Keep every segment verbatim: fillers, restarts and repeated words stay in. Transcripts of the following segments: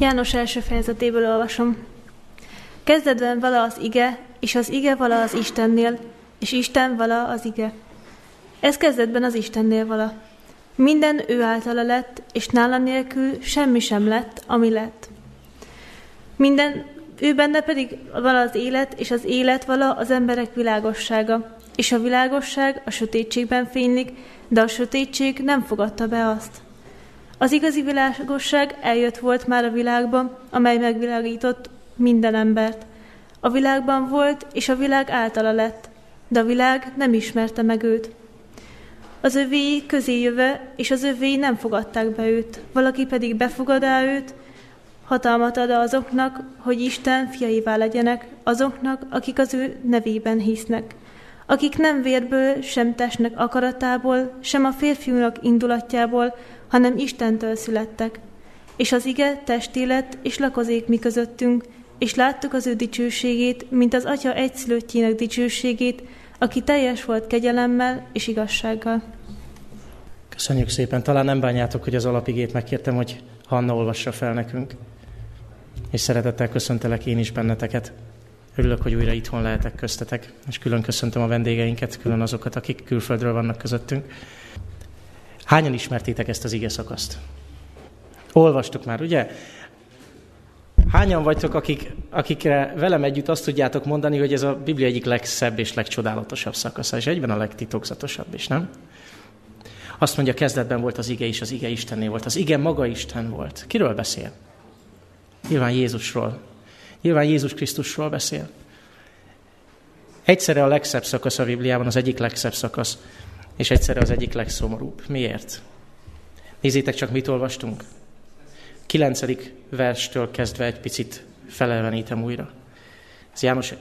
János első fejezetéből olvasom. Kezdetben vala az ige, és az ige vala az Istennél, és Isten vala az ige. Ez kezdetben az Istennél vala. Minden ő általa lett, és nála nélkül semmi sem lett, ami lett. Minden ő benne pedig vala az élet, és az élet vala az emberek világossága, és a világosság a sötétségben fénylik, de a sötétség nem fogadta be azt. Az igazi világosság eljött volt már a világban, amely megvilágított minden embert. A világban volt, és a világ általa lett, de a világ nem ismerte meg őt. Az övéi közé jöve, és az övéi nem fogadták be őt, valaki pedig befogadá őt, hatalmat ad azoknak, hogy Isten fiaivá legyenek, azoknak, akik az ő nevében hisznek, akik nem vérből, sem testnek akaratából, sem a férfiúnak indulatjából, hanem Istentől születtek. És az ige testé lett, és lakozik mi közöttünk, és láttuk az ő dicsőségét, mint az Atya egyszülöttjének dicsőségét, aki teljes volt kegyelemmel és igazsággal. Köszönjük szépen! Talán nem bánjátok, hogy az alapigét megkértem, hogy Hanna olvassa fel nekünk. És szeretettel köszöntelek én is benneteket. Örülök, hogy újra itthon lehetek köztetek, és külön köszöntöm a vendégeinket, külön azokat, akik külföldről vannak közöttünk. Hányan ismertétek ezt az ige szakaszt? Olvastuk már, ugye? Hányan vagytok, akik, akikre velem együtt azt tudjátok mondani, hogy ez a Biblia egyik legszebb és legcsodálatosabb szakasza, és egyben a legtitokzatosabb is, nem? Azt mondja, kezdetben volt az ige, és az ige Istenné volt. Az ige maga Isten volt. Kiről beszél? Nyilván Jézusról. Nyilván Jézus Krisztusról beszél. Egyszerre a legszebb szakasz a Bibliában, az egyik legszebb szakasz, és egyszerre az egyik legszomorúbb. Miért? Nézzétek csak, mit olvastunk. Kilencedik verstől kezdve egy picit felevenítem újra. Ez János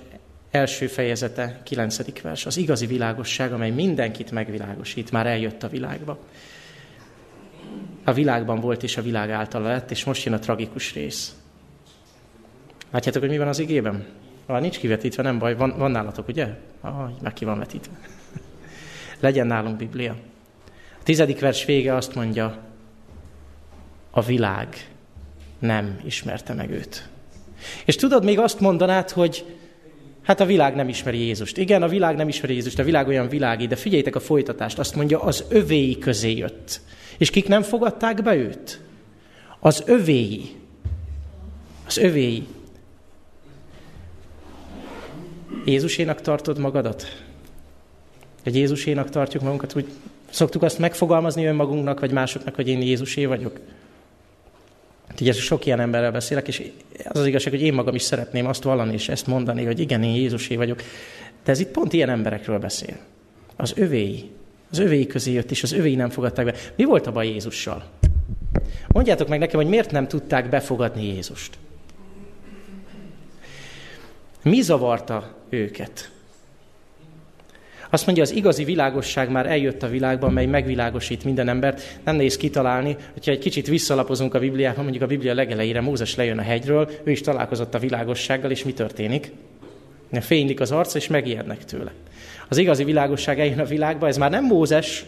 első fejezete, kilencedik vers. Az igazi világosság, amely mindenkit megvilágosít, már eljött a világba. A világban volt, és a világ általa lett, és most jön a tragikus rész. Látjátok, hogy mi van az igében? Ah, nincs kivetítve, nem baj. Van, van nálatok, ugye? Ah, már ki van vetítve. Legyen nálunk Biblia. A tizedik vers vége azt mondja, a világ nem ismerte meg őt. És tudod, még azt mondanád, hogy hát a világ nem ismeri Jézust. Igen, a világ nem ismeri Jézust, a világ olyan világi, de figyeljétek a folytatást, azt mondja, az övéi közé jött. És kik nem fogadták be őt? Az övéi. Az övéi. Jézusénak tartod magadat? Hogy Jézusénak tartjuk magunkat, úgy szoktuk azt megfogalmazni önmagunknak, vagy másoknak, hogy én Jézusé vagyok. Ugye sok ilyen emberrel beszélek, és az az igazság, hogy én magam is szeretném azt vallani, és ezt mondani, hogy igen, én Jézusé vagyok. De ez itt pont ilyen emberekről beszél. Az övéi. Az övéi közé jött, és az övéi nem fogadták be. Mi volt a baj Jézussal? Mondjátok meg nekem, hogy miért nem tudták befogadni Jézust? Mi zavarta őket? Azt mondja, az igazi világosság már eljött a világban, mely megvilágosít minden embert. Nem nehéz kitalálni, hogyha egy kicsit visszalapozunk a Bibliában, mondjuk a Biblia legelejére Mózes lejön a hegyről, ő is találkozott a világossággal, és mi történik? Fénylik az arca, és megijednek tőle. Az igazi világosság eljön a világba, ez már nem Mózes,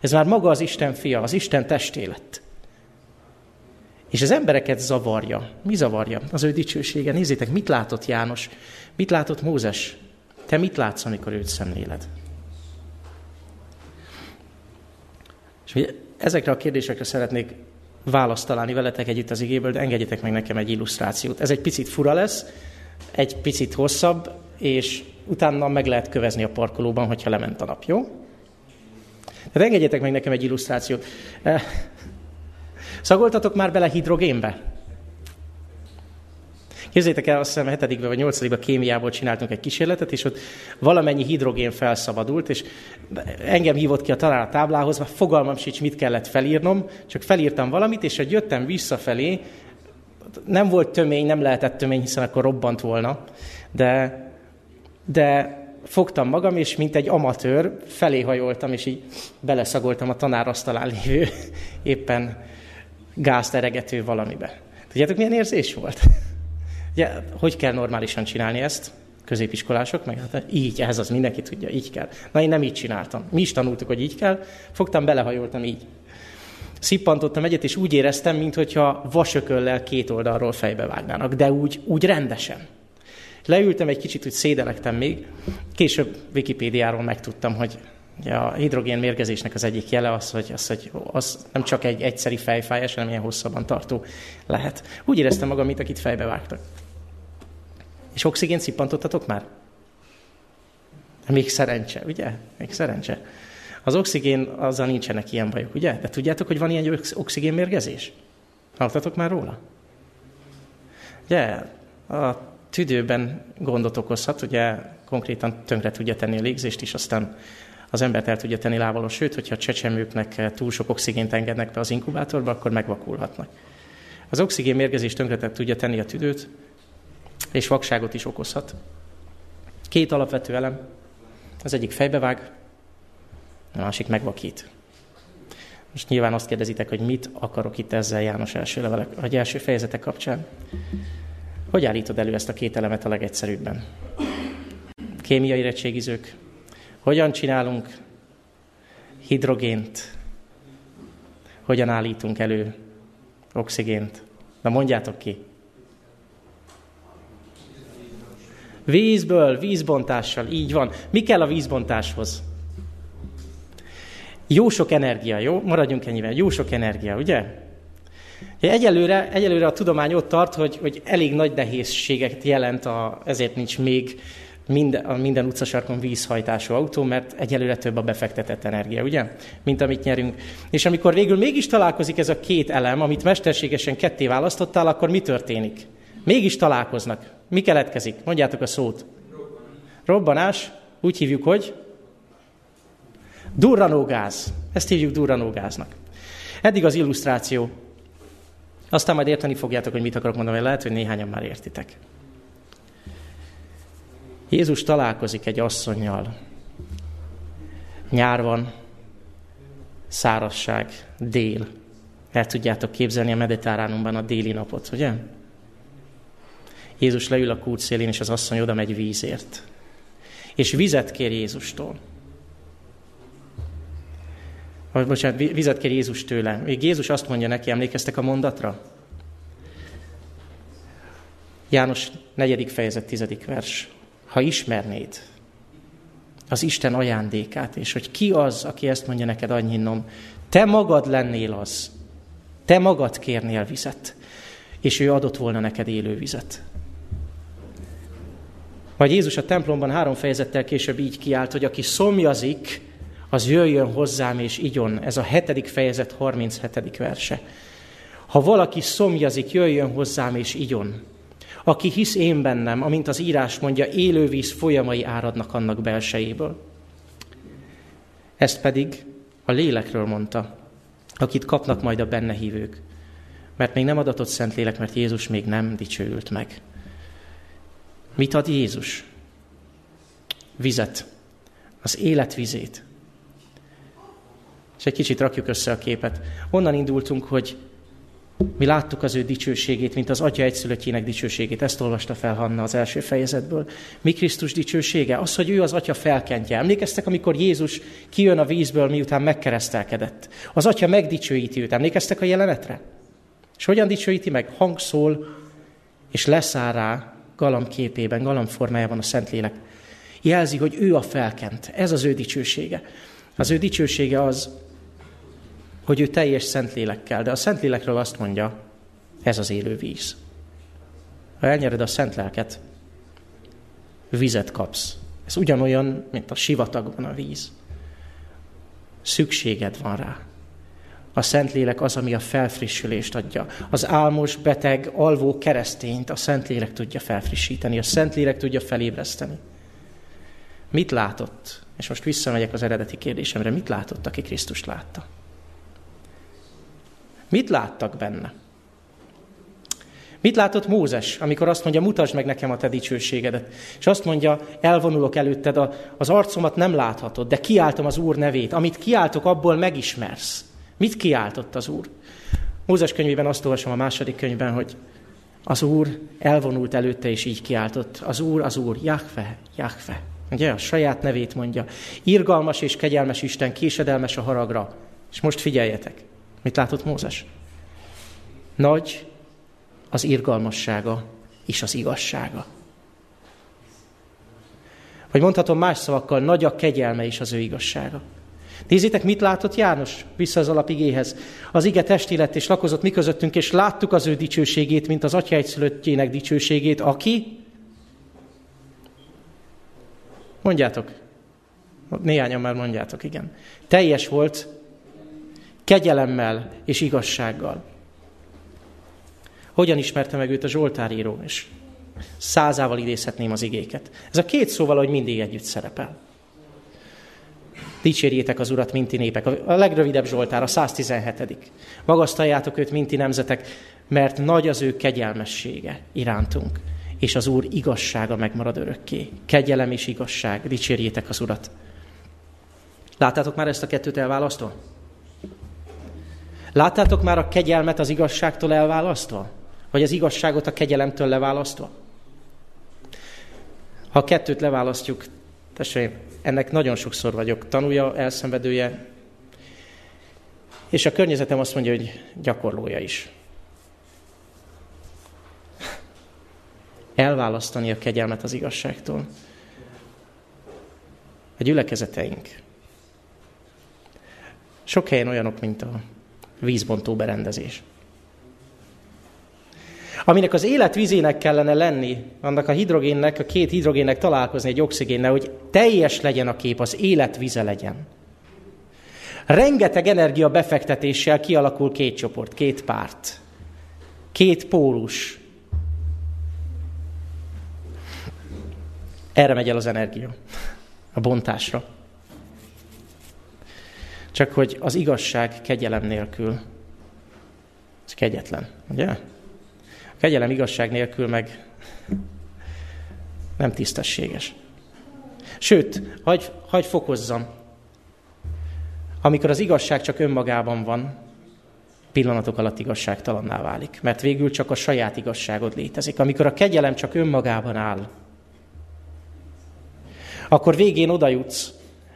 ez már maga az Isten fia, az Isten testé lett. És az embereket zavarja. Mi zavarja? Az ő dicsősége. Nézzétek, mit látott János, mit látott Mózes. Te mit látsz, amikor őt szemléled? És ezekre a kérdésekre szeretnék választ találni veletek együtt az igéből, de engedjetek meg nekem egy illusztrációt. Ez egy picit fura lesz, egy picit hosszabb, és utána meg lehet kövezni a parkolóban, hogyha lement a nap, jó? De engedjetek meg nekem egy illusztrációt. Szagoltatok már bele hidrogénbe? Képzeljétek el, azt hiszem hetedikben vagy nyolcadikban kémiából csináltunk egy kísérletet, és ott valamennyi hidrogén felszabadult, és engem hívott ki a tanár a táblához, mert fogalmam sincs, mit kellett felírnom, csak felírtam valamit, és ahogy jöttem visszafelé, nem volt tömény, nem lehetett tömény, hiszen akkor robbant volna, de, de fogtam magam, és mint egy amatőr felé hajoltam, és így beleszagoltam a tanár asztalán lévő éppen gázt eregető valamibe. Tudjátok, milyen érzés volt? Ugye, hogy kell normálisan csinálni ezt? Középiskolások, meg hát így, ez az, mindenki tudja, így kell. Na, én nem így csináltam. Mi is tanultuk, hogy így kell. Fogtam, belehajoltam így. Szippantottam egyet, és úgy éreztem, mintha vasököllel két oldalról fejbe vágnának, de úgy, úgy rendesen. Leültem egy kicsit, úgy szédelektem még. Később Wikipédiáról megtudtam, hogy a hidrogén mérgezésnek az egyik jele az, hogy az, hogy az nem csak egy egyszeri fejfájás, hanem ilyen hosszabban tartó lehet. Úgy éreztem magam, mint akit fejbe vágtak. És oxigént szippantottatok már? Még szerencse, ugye? Még szerencse. Az oxigén, azzal nincsenek ilyen bajok, ugye? De tudjátok, hogy van ilyen oxigénmérgezés? Hallottatok már róla? Ugye, a tüdőben gondot okozhat, ugye konkrétan tönkre tudja tenni a légzést is, aztán az embert el tudja tenni lávaló, sőt, hogyha a csecsemőknek túl sok oxigént engednek be az inkubátorba, akkor megvakulhatnak. Az oxigénmérgezés tönkre tudja tenni a tüdőt, és vakságot is okozhat. Két alapvető elem, az egyik fejbevág, a másik megvakít. Most nyilván azt kérdezitek, hogy mit akarok itt ezzel János első levelek, vagy első fejezetek kapcsán. Hogy állítod elő ezt a két elemet a legegyszerűbben? Kémiai érettségizők. Hogyan csinálunk hidrogént? Hogyan állítunk elő oxigént? Na mondjátok ki. Vízből, vízbontással, így van. Mi kell a vízbontáshoz? Jó sok energia, jó? Maradjunk ennyivel. Jó sok energia, ugye? Egyelőre, egyelőre a tudomány ott tart, hogy, hogy elég nagy nehézséget jelent, a, ezért nincs még minden, a minden utcasarkon vízhajtású autó, mert egyelőre több a befektetett energia, ugye? Mint amit nyerünk. És amikor végül mégis találkozik ez a két elem, amit mesterségesen ketté választottál, akkor mi történik? Mégis találkoznak. Mi keletkezik? Mondjátok a szót. Robbanás. Úgy hívjuk, hogy? Durranógáz. Ezt hívjuk durranógáznak. Eddig az illusztráció. Aztán majd érteni fogjátok, hogy mit akarok mondani, lehet, hogy néhányan már értitek. Jézus találkozik egy asszonnyal. Nyár van, szárazság, dél. El tudjátok képzelni a Mediterránumban a déli napot, ugye? Jézus leül a kút szélén, és az asszony oda megy vízért. És vizet kér Jézustól. Vagy bocsánat, vizet kér Jézus tőle. Még Jézus azt mondja neki, emlékeztek a mondatra? János negyedik fejezet, tizedik vers. Ha ismernéd az Isten ajándékát, és hogy ki az, aki ezt mondja neked, adj innom, te magad lennél az, te magad kérnél vizet, és ő adott volna neked élő vizet. Vagy Jézus a templomban három fejezettel később így kiált, hogy aki szomjazik, az jöjjön hozzám és igyon. Ez a hetedik fejezet, harminchetedik verse. Ha valaki szomjazik, jöjjön hozzám és igyon. Aki hisz én bennem, amint az írás mondja, élővíz folyamai áradnak annak belsejéből. Ezt pedig a lélekről mondta, akit kapnak majd a benne hívők. Mert még nem adatott szent lélek, mert Jézus még nem dicsőült meg. Mit ad Jézus? Vizet. Az életvizét. És egy kicsit rakjuk össze a képet. Onnan indultunk, hogy mi láttuk az ő dicsőségét, mint az Atya egyszülöttjének dicsőségét. Ezt olvasta fel Hanna az első fejezetből. Mi Krisztus dicsősége? Az, hogy ő az Atya felkentje. Emlékeztek, amikor Jézus kijön a vízből, miután megkeresztelkedett. Az Atya megdicsőíti őt. Emlékeztek a jelenetre? És hogyan dicsőíti meg? Hang szól, és leszáll rá galamb képében, galamb formájában a Szentlélek. Jelzi, hogy ő a felkent. Ez az ő dicsősége. Az ő dicsősége az, hogy ő teljes Szentlélekkel, de a Szentlélekről azt mondja, ez az élő víz. Ha elnyered a Szentlelket, vizet kapsz. Ez ugyanolyan, mint a sivatagban a víz. Szükséged van rá. A Szentlélek az, ami a felfrissülést adja. Az álmos, beteg, alvó keresztényt a Szentlélek tudja felfrissíteni, a Szentlélek tudja felébreszteni. Mit látott? És most visszamegyek az eredeti kérdésemre. Mit látott, aki Krisztust látta? Mit láttak benne? Mit látott Mózes, amikor azt mondja, mutasd meg nekem a te dicsőségedet? És azt mondja, elvonulok előtted, a, az arcomat nem láthatod, de kiáltom az Úr nevét. Amit kiáltok, abból megismersz. Mit kiáltott az Úr? Mózes könyvében azt olvasom a második könyvben, hogy az Úr elvonult előtte, és így kiáltott. Az Úr, az Úr, Jahve, Jahve. Ugye, a saját nevét mondja. Irgalmas és kegyelmes Isten, késedelmes a haragra. És most figyeljetek. Mit látott Mózes? Nagy az irgalmassága és az igazsága. Vagy mondhatom más szavakkal, nagy a kegyelme és az ő igazsága. Nézzétek, mit látott János vissza az alapigéhez. Az ige testi lett és lakozott mi közöttünk, és láttuk az ő dicsőségét, mint az Atya egyszülöttjének dicsőségét, aki... Mondjátok. Néhányan már mondjátok, igen. Teljes volt kegyelemmel és igazsággal. Hogyan ismerte meg őt a zsoltáríró? És százával idézhetném az igéket. Ez a két szóval, hogy mindig együtt szerepel. Dicsérjétek az Urat, minti népek. A legrövidebb Zsoltár, a száztizenhetedik Magasztaljátok őt, minti nemzetek, mert nagy az ő kegyelmessége irántunk, és az Úr igazsága megmarad örökké. Kegyelem és igazság, dicsérjétek az Urat. Láttátok már ezt a kettőt elválasztva? Láttátok már a kegyelmet az igazságtól elválasztva? Vagy az igazságot a kegyelemtől leválasztva? Ha a kettőt leválasztjuk, testvéreim, ennek nagyon sokszor vagyok tanúja, elszenvedője, és a környezetem azt mondja, hogy gyakorlója is. Elválasztani a kegyelmet az igazságtól. A gyülekezeteink. Sok helyen olyanok, mint a vízbontó berendezés. Aminek az élet vízének kellene lenni, annak a hidrogénnek, a két hidrogénnek találkozni egy oxigénnel, hogy teljes legyen a kép, az élet vize legyen. Rengeteg energia befektetéssel kialakul két csoport, két párt, két pólus. Erre megy el az energia, a bontásra. Csak hogy az igazság kegyelem nélkül, ez kegyetlen, ugye? A kegyelem igazság nélkül meg nem tisztességes. Sőt, hagy, hagy fokozzam. Amikor az igazság csak önmagában van, pillanatok alatt igazságtalanná válik, mert végül csak a saját igazságod létezik. Amikor a kegyelem csak önmagában áll, akkor végén oda jutsz,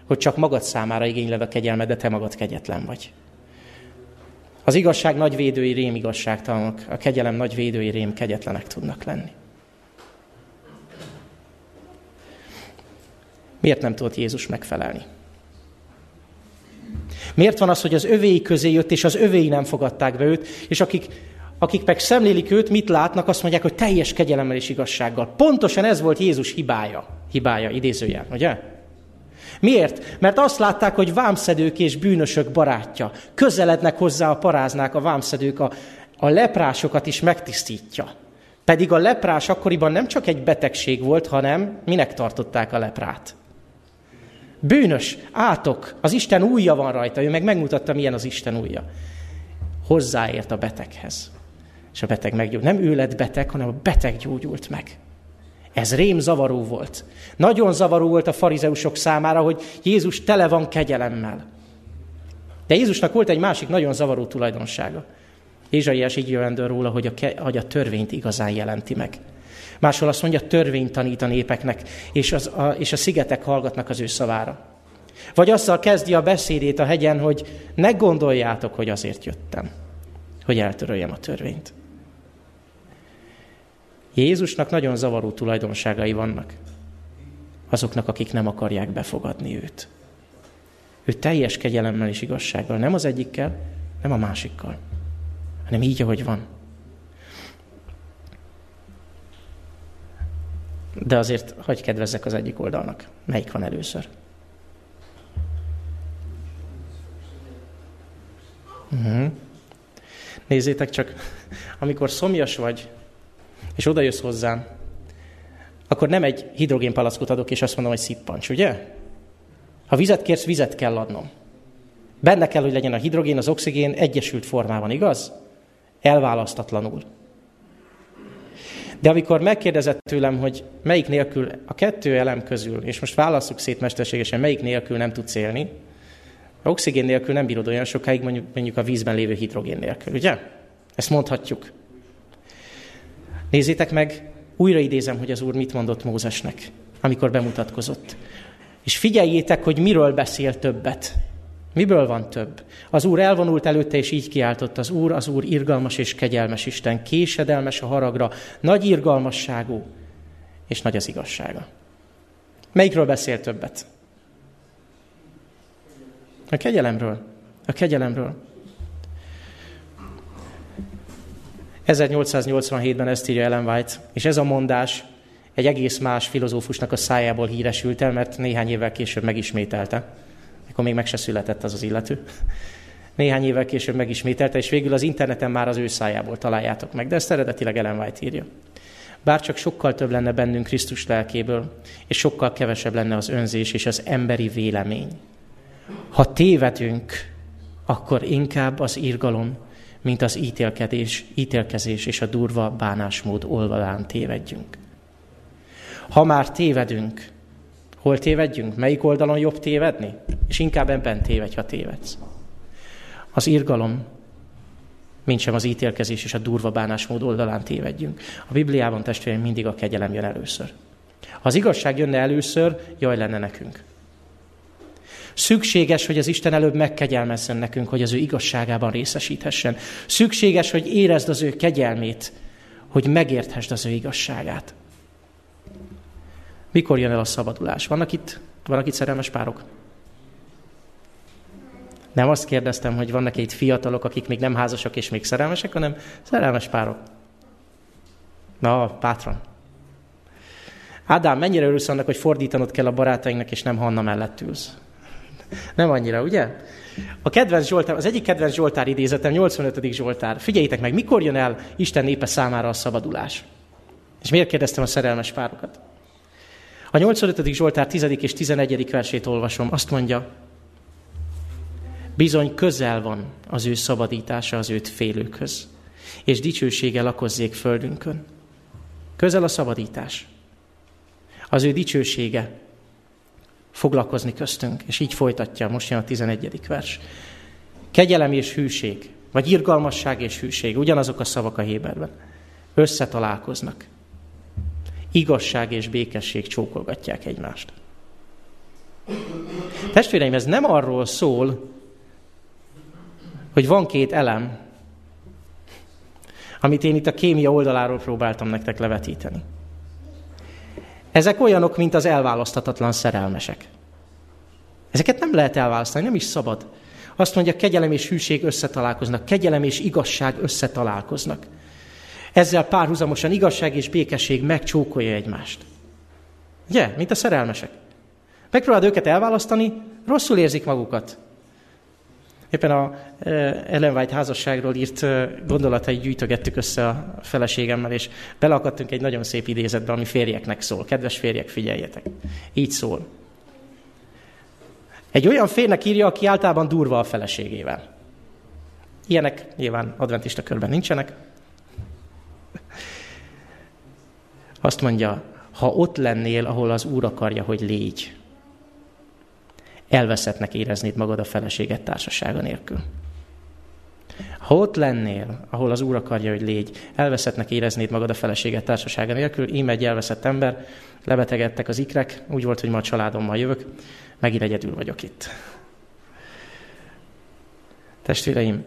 hogy csak magad számára igényled a kegyelmet, de te magad kegyetlen vagy. Az igazság nagy védői rém igazságtalanok, a kegyelem nagy védői rém kegyetlenek tudnak lenni. Miért nem tudott Jézus megfelelni? Miért van az, hogy az övéi közé jött, és az övéi nem fogadták be őt, és akik, akik meg szemlélik őt, mit látnak, azt mondják, hogy teljes kegyelemmel és igazsággal. Pontosan ez volt Jézus hibája, hibája idézőjel, ugye? Miért? Mert azt látták, hogy vámszedők és bűnösök barátja. Közelednek hozzá a paráznák, a vámszedők, a, a leprásokat is megtisztítja. Pedig a leprás akkoriban nem csak egy betegség volt, hanem minek tartották a leprát? Bűnös, átok, az Isten ujja van rajta, ő meg megmutatta, milyen az Isten ujja. Hozzáért a beteghez. És a beteg meggyógyult. Nem ő lett beteg, hanem a beteg gyógyult meg. Ez rém zavaró volt. Nagyon zavaró volt a farizeusok számára, hogy Jézus tele van kegyelemmel. De Jézusnak volt egy másik nagyon zavaró tulajdonsága. Ézsaiás így jövendől róla, hogy a, ke- hogy a törvényt igazán jelenti meg. Máshol azt mondja, törvényt tanít a népeknek, és, az, a, és a szigetek hallgatnak az ő szavára. Vagy azzal kezdi a beszédét a hegyen, hogy ne gondoljátok, hogy azért jöttem, hogy eltöröljem a törvényt. Jézusnak nagyon zavaró tulajdonságai vannak azoknak, akik nem akarják befogadni őt. Ő teljes kegyelemmel és igazsággal, nem az egyikkel, nem a másikkal, hanem így, ahogy van. De azért hagyj kedvezzek az egyik oldalnak. Melyik van először? Uh-huh. Nézzétek csak, amikor szomjas vagy, és oda jössz hozzám, akkor nem egy hidrogénpalackot adok, és azt mondom, hogy szippancs, ugye? Ha vizet kérsz, vizet kell adnom. Benne kell, hogy legyen a hidrogén, az oxigén egyesült formában, igaz? Elválasztatlanul. De amikor megkérdezett tőlem, hogy melyik nélkül a kettő elem közül, és most válasszuk szét mesterségesen, melyik nélkül nem tudsz élni, a oxigén nélkül nem bírod olyan sokáig, mondjuk, mondjuk a vízben lévő hidrogén nélkül, ugye? Ezt mondhatjuk. Nézzétek meg, újra idézem, hogy az Úr mit mondott Mózesnek, amikor bemutatkozott. És figyeljétek, hogy miről beszél többet. Miből van több? Az Úr elvonult előtte, és így kiáltott: az Úr, az Úr irgalmas és kegyelmes Isten, késedelmes a haragra, nagy irgalmasságú, és nagy az igazsága. Melyikről beszél többet? A kegyelemről. A kegyelemről. ezernyolcszáznyolcvanhétben ezt írja Ellen White, és ez a mondás egy egész más filozófusnak a szájából híresült el, mert néhány évvel később megismételte. Akkor még meg se született az az illető. Néhány évvel később megismételte, és végül az interneten már az ő szájából találjátok meg, de ezt eredetileg Ellen White írja. Bárcsak sokkal több lenne bennünk Krisztus lelkéből, és sokkal kevesebb lenne az önzés és az emberi vélemény. Ha tévedünk, akkor inkább az irgalom, mint az ítélkedés, ítélkezés és a durva bánásmód olvadán tévedjünk. Ha már tévedünk, hol tévedjünk? Melyik oldalon jobb tévedni? És inkább ebben tévedj, ha tévedsz. Az irgalom, mintsem az ítélkezés és a durva bánásmód oldalán tévedjünk. A Bibliában, testvéreim, mindig a kegyelem jön először. Ha az igazság jönne először, jaj lenne nekünk. Szükséges, hogy az Isten előbb megkegyelmezzen nekünk, hogy az ő igazságában részesíthessen. Szükséges, hogy érezd az ő kegyelmét, hogy megérthesd az ő igazságát. Mikor jön el a szabadulás? Vannak itt, vannak itt szerelmes párok? Nem azt kérdeztem, hogy vannak itt fiatalok, akik még nem házasok és még szerelmesek, hanem szerelmes párok. Na, bátran. Ádám, mennyire örülsz annak, hogy fordítanod kell a barátainknak, és nem Hanna mellett ülsz? Nem annyira, ugye? A kedvenc Zsoltár, az egyik kedvenc Zsoltár idézetem, nyolcvanötödik Zsoltár. Figyeljétek meg, mikor jön el Isten népe számára a szabadulás? És miért kérdeztem a szerelmes párokat? A nyolcvanötödik Zsoltár tizedik és tizenegyedik versét olvasom. Azt mondja: bizony közel van az ő szabadítása az őt félőkhöz, és dicsősége lakozzék földünkön. Közel a szabadítás. Az ő dicsősége foglalkozni köztünk, és így folytatja, most jön a tizenegyedik vers. Kegyelem és hűség, vagy irgalmasság és hűség, ugyanazok a szavak a héberben, összetalálkoznak. Igazság és békesség csókolgatják egymást. Testvéreim, ez nem arról szól, hogy van két elem, amit én itt a kémia oldaláról próbáltam nektek levetíteni. Ezek olyanok, mint az elválaszthatatlan szerelmesek. Ezeket nem lehet elválasztani, nem is szabad. Azt mondja, kegyelem és hűség összetalálkoznak, kegyelem és igazság összetalálkoznak. Ezzel párhuzamosan igazság és békesség megcsókolja egymást. Ugye? Mint a szerelmesek. Megpróbáld őket elválasztani, rosszul érzik magukat. Éppen a Ellen White házasságról írt gondolatait gyűjtögettük össze a feleségemmel, és beleakadtunk egy nagyon szép idézetbe, ami férjeknek szól. Kedves férjek, figyeljetek! Így szól. Egy olyan férnek írja, aki általában durva a feleségével. Ilyenek nyilván adventista körben nincsenek. Azt mondja, ha ott lennél, ahol az Úr akarja, hogy légy, elveszettnek éreznéd magad a feleséged társasága nélkül. Ha ott lennél, ahol az Úr akarja, hogy légy, elveszettnek éreznéd magad a feleséged társasága nélkül. Íme egy elveszett ember, lebetegedtek az ikrek, úgy volt, hogy ma a családommal jövök, megint egyedül vagyok itt. Testvéreim,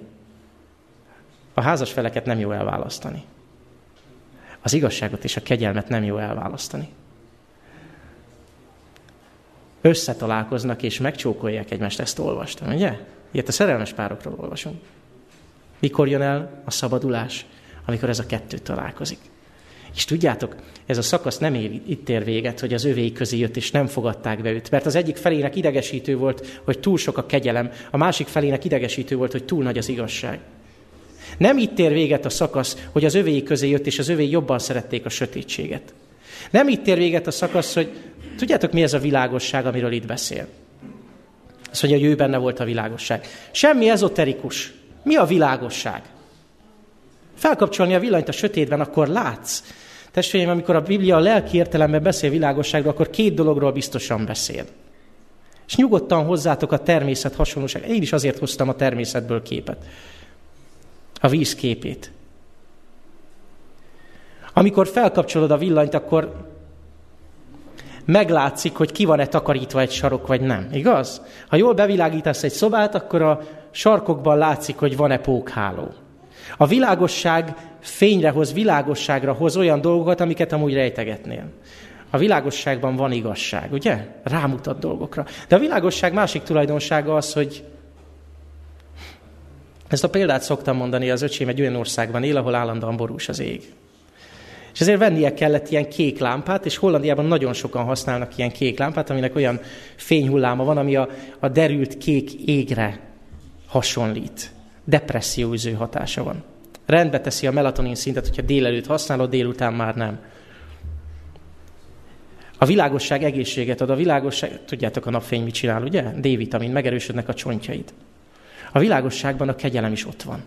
a házas feleket nem jó elválasztani. Az igazságot és a kegyelmet nem jó elválasztani. Összetalálkoznak és megcsókolják egymást, ezt olvastam, ugye? Ilyet a szerelmes párokról olvasunk. Mikor jön el a szabadulás? Amikor ez a kettő találkozik. És tudjátok, ez a szakasz nem ér, itt ér véget, hogy az övéi közé jött, és nem fogadták be őt. Mert az egyik felének idegesítő volt, hogy túl sok a kegyelem, a másik felének idegesítő volt, hogy túl nagy az igazság. Nem itt ér véget a szakasz, hogy az övéi közé jött, és az övéi jobban szerették a sötétséget. Nem itt ér véget a szakasz, hogy tudjátok, mi ez a világosság, amiről itt beszél? Azt mondja, hogy ő benne volt a világosság. Semmi ezoterikus. Mi a világosság? Felkapcsolni a villanyt a sötétben, akkor látsz. Testvéreim, amikor a Biblia a lelki értelemben beszél világosságról, akkor két dologról biztosan beszél. És nyugodtan hozzátok a természet hasonlóság. Én is azért hoztam a természetből képet. A víz képét. Amikor felkapcsolod a villanyt, akkor meglátszik, hogy ki van-e takarítva egy sarok, vagy nem. Igaz? Ha jól bevilágítasz egy szobát, akkor a sarkokban látszik, hogy van-e pókháló. A világosság fényre hoz, világosságra hoz olyan dolgokat, amiket amúgy rejtegetnél. A világosságban van igazság, ugye? Rámutat dolgokra. De a világosság másik tulajdonsága az, hogy ezt a példát szoktam mondani, az öcsém egy olyan országban él, ahol állandóan borús az ég. És ezért vennie kellett ilyen kék lámpát, és Hollandiában nagyon sokan használnak ilyen kék lámpát, aminek olyan fényhulláma van, ami a, a derült kék égre hasonlít. Depresszióző hatása van. Rendbe teszi a melatonin szintet, hogyha délelőtt használod, délután már nem. A világosság egészséget ad, a világosság... Tudjátok, a napfény mit csinál, ugye? D-vitamin, megerősödnek a csontjaid. A világosságban a kegyelem is ott van.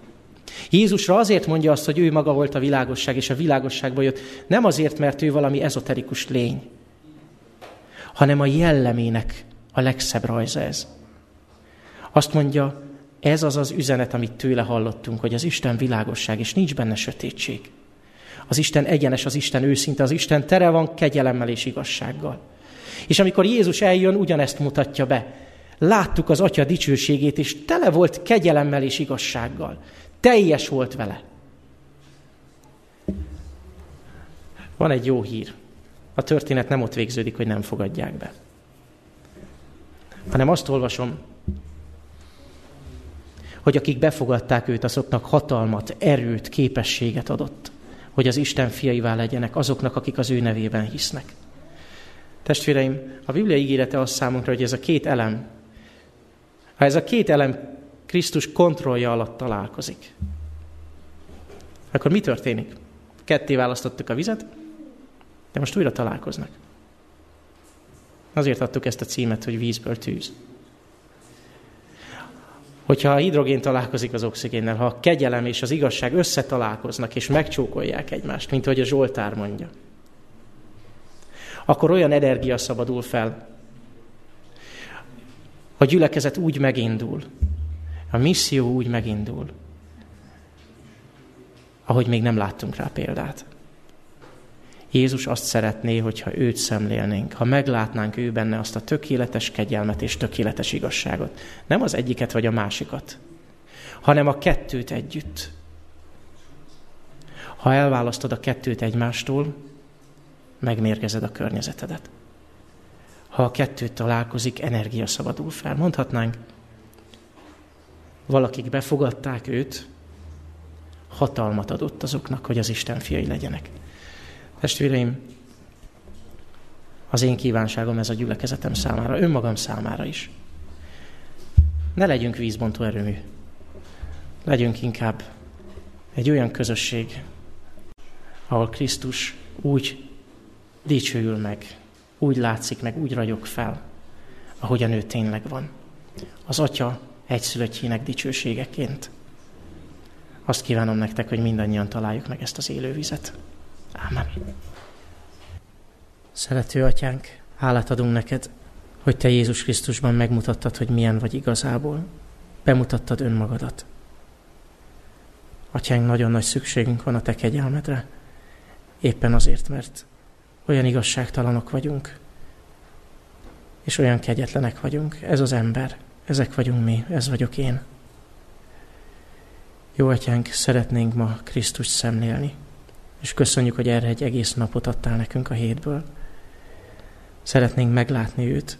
Jézusra azért mondja azt, hogy ő maga volt a világosság, és a világosságba jött, nem azért, mert ő valami ezoterikus lény, hanem a jellemének a legszebb rajza ez. Azt mondja, ez az az üzenet, amit tőle hallottunk, hogy az Isten világosság, és nincs benne sötétség. Az Isten egyenes, az Isten őszinte, az Isten tere van kegyelemmel és igazsággal. És amikor Jézus eljön, ugyanezt mutatja be. Láttuk az Atya dicsőségét, és tele volt kegyelemmel és igazsággal. Teljes volt vele. Van egy jó hír. A történet nem ott végződik, hogy nem fogadják be. Hanem azt olvasom, hogy akik befogadták őt, azoknak hatalmat, erőt, képességet adott, hogy az Isten fiaivá legyenek azoknak, akik az ő nevében hisznek. Testvéreim, a Biblia ígérete az számunkra, hogy ez a két elem, ha ez a két elem Krisztus kontrollja alatt találkozik, akkor mi történik? Ketté választottuk a vizet, de most újra találkoznak. Azért adtuk ezt a címet, hogy vízből tűz. Hogyha a hidrogén találkozik az oxigénnel, ha a kegyelem és az igazság összetalálkoznak és megcsókolják egymást, mint ahogy a Zsoltár mondja, akkor olyan energia szabadul fel. A gyülekezet úgy megindul, a misszió úgy megindul, ahogy még nem láttunk rá példát. Jézus azt szeretné, hogyha őt szemlélnénk, ha meglátnánk ő benne azt a tökéletes kegyelmet és tökéletes igazságot. Nem az egyiket vagy a másikat, hanem a kettőt együtt. Ha elválasztod a kettőt egymástól, megmérgezed a környezetedet. Ha a kettőt találkozik, energia szabadul fel. Mondhatnánk, valakik befogadták őt, hatalmat adott azoknak, hogy az Isten fiai legyenek. Testvéreim, az én kívánságom ez a gyülekezetem számára, önmagam számára is. Ne legyünk vízbontó erőmű. Legyünk inkább egy olyan közösség, ahol Krisztus úgy dicsőül meg, úgy látszik meg, úgy ragyog fel, ahogyan ő tényleg van. Az Atya egyszülöttjének dicsőségeként. Azt kívánom nektek, hogy mindannyian találjuk meg ezt az élő vizet. Ámen. Szerető Atyánk, hálát adunk neked, hogy Te Jézus Krisztusban megmutattad, hogy milyen vagy igazából. Bemutattad önmagadat. Atyánk, nagyon nagy szükségünk van a Te kegyelmedre. Éppen azért, mert olyan igazságtalanok vagyunk, és olyan kegyetlenek vagyunk. Ez az ember, ezek vagyunk mi, ez vagyok én. Jó Atyánk, szeretnénk ma Krisztust szemlélni. És köszönjük, hogy erre egy egész napot adtál nekünk a hétből. Szeretnénk meglátni őt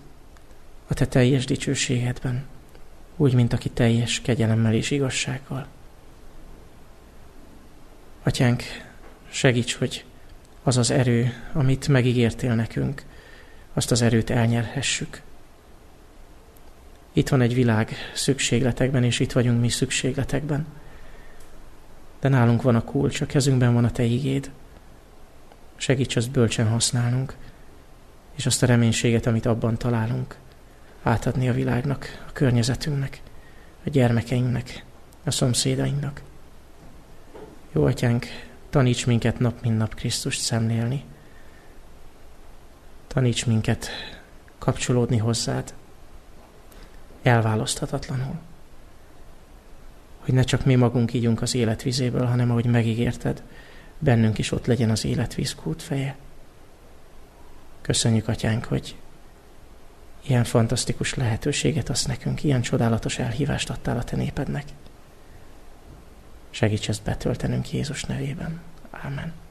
a te teljes dicsőségedben, úgy, mint aki teljes kegyelemmel és igazsággal. Atyánk, segíts, hogy az az erő, amit megígértél nekünk, azt az erőt elnyerhessük. Itt van egy világ szükségletekben, és itt vagyunk mi szükségletekben. De nálunk van a kulcs, a kezünkben van a Te igéd. Segíts azt bölcsen használnunk, és azt a reménységet, amit abban találunk, átadni a világnak, a környezetünknek, a gyermekeinknek, a szomszédainknak. Jó Atyánk, taníts minket nap, mint nap Krisztust szemlélni. Taníts minket kapcsolódni hozzád, elválaszthatatlanul. Hogy ne csak mi magunk ígyunk az életvízéből, hanem ahogy megígérted, bennünk is ott legyen az életvíz kútfeje. Köszönjük, Atyánk, hogy ilyen fantasztikus lehetőséget adsz nekünk, ilyen csodálatos elhívást adtál a Te népednek. Segíts ezt betöltenünk Jézus nevében. Ámen.